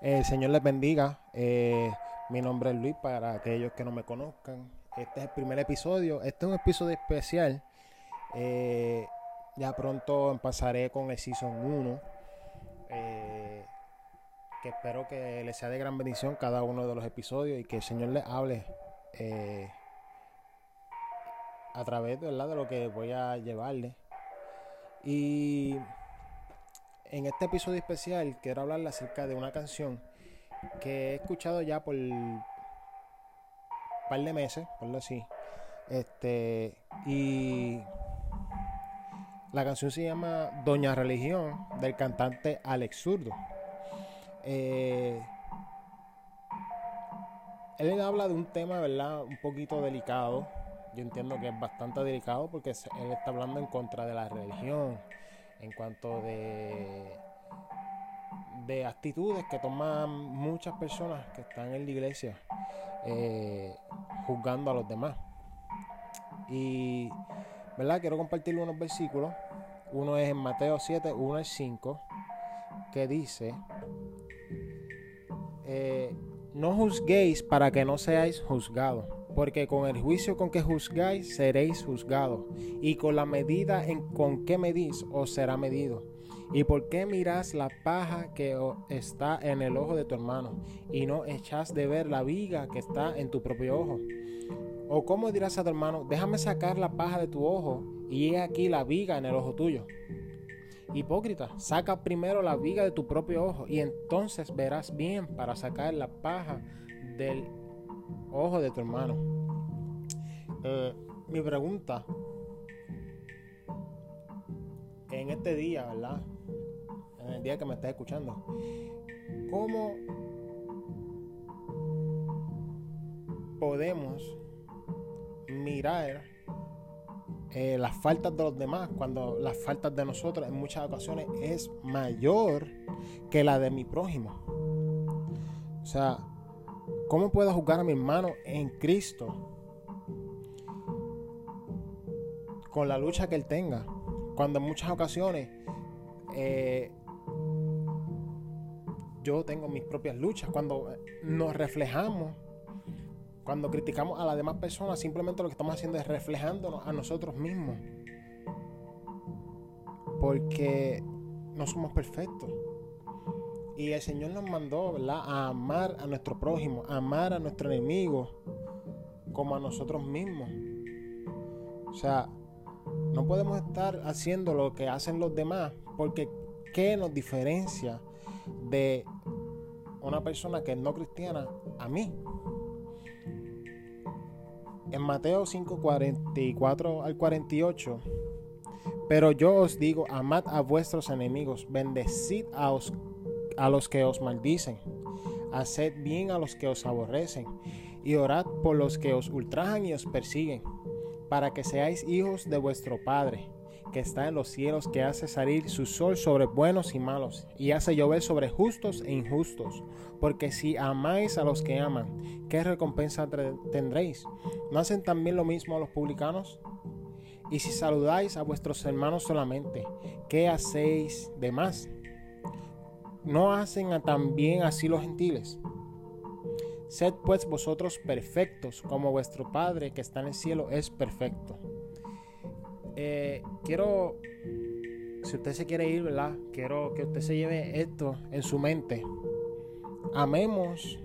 El Señor les bendiga. Mi nombre es Luis, para aquellos que no me conozcan. Este es el primer episodio. Este es un episodio especial. Ya pronto empezaré con el Season 1. Que espero que les sea de gran bendición cada uno de los episodios y que el Señor les hable a través, ¿verdad?, de lo que voy a llevarles. Y en este episodio especial quiero hablarles acerca de una canción que he escuchado ya por un par de meses, por lo así. Y la canción se llama Doña Religión, del cantante Alex Zurdo. Él habla de un tema, ¿verdad?, un poquito delicado. Yo entiendo que es bastante delicado porque él está hablando en contra de la religión, en cuanto de actitudes que toman muchas personas que están en la iglesia, juzgando a los demás. Y, ¿verdad?, quiero compartirle unos versículos. Uno es en Mateo 7, 1 al 5, que dice: no juzguéis para que no seáis juzgados, porque con el juicio con que juzgáis seréis juzgados, y con la medida con que medís os será medido. ¿Y por qué mirás la paja que está en el ojo de tu hermano, y no echás de ver la viga que está en tu propio ojo? ¿O cómo dirás a tu hermano: déjame sacar la paja de tu ojo, y he aquí la viga en el ojo tuyo? Hipócrita, saca primero la viga de tu propio ojo, y entonces verás bien para sacar la paja del ojo de tu hermano. Mi pregunta en este día, ¿verdad?, en el día que me estás escuchando: ¿cómo podemos mirar las faltas de los demás cuando las faltas de nosotros en muchas ocasiones es mayor que la de mi prójimo? O sea, ¿cómo puedo juzgar a mi hermano en Cristo con la lucha que él tenga, cuando en muchas ocasiones yo tengo mis propias luchas? Cuando nos reflejamos, cuando criticamos a las demás personas, simplemente lo que estamos haciendo es reflejándonos a nosotros mismos, porque no somos perfectos. Y el Señor nos mandó, ¿verdad?, a amar a nuestro prójimo, a amar a nuestro enemigo como a nosotros mismos. O sea, no podemos estar haciendo lo que hacen los demás, porque ¿qué nos diferencia de una persona que es no cristiana a mí? En Mateo 5, 44 al 48, pero yo os digo, amad a vuestros enemigos, bendecid a los que os maldicen, haced bien a los que os aborrecen, y orad por los que os ultrajan y os persiguen, para que seáis hijos de vuestro Padre, que está en los cielos, que hace salir su sol sobre buenos y malos, y hace llover sobre justos e injustos. Porque si amáis a los que aman, ¿qué recompensa tendréis? ¿No hacen también lo mismo los publicanos? Y si saludáis a vuestros hermanos solamente, ¿qué hacéis de más? ¿No hacen también así los gentiles? Sed pues vosotros perfectos, como vuestro Padre que está en el cielo es perfecto. Quiero, si usted se quiere ir, ¿verdad?, quiero que usted se lleve esto en su mente: amemos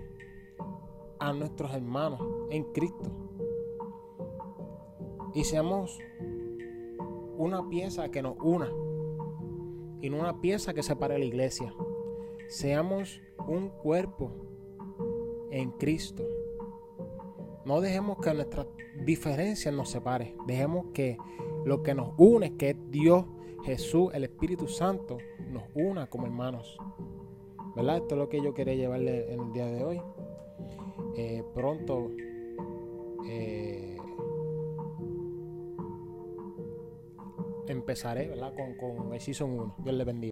a nuestros hermanos en Cristo y seamos una pieza que nos una y no una pieza que separe a la iglesia. Seamos un cuerpo en Cristo. No dejemos que nuestras diferencias nos separen. Dejemos que lo que nos une, es que es Dios, Jesús, el Espíritu Santo, nos una como hermanos, ¿verdad? Esto es lo que yo quería llevarle en el día de hoy. Pronto empezaré, ¿verdad?, con el Season 1. Dios les bendiga.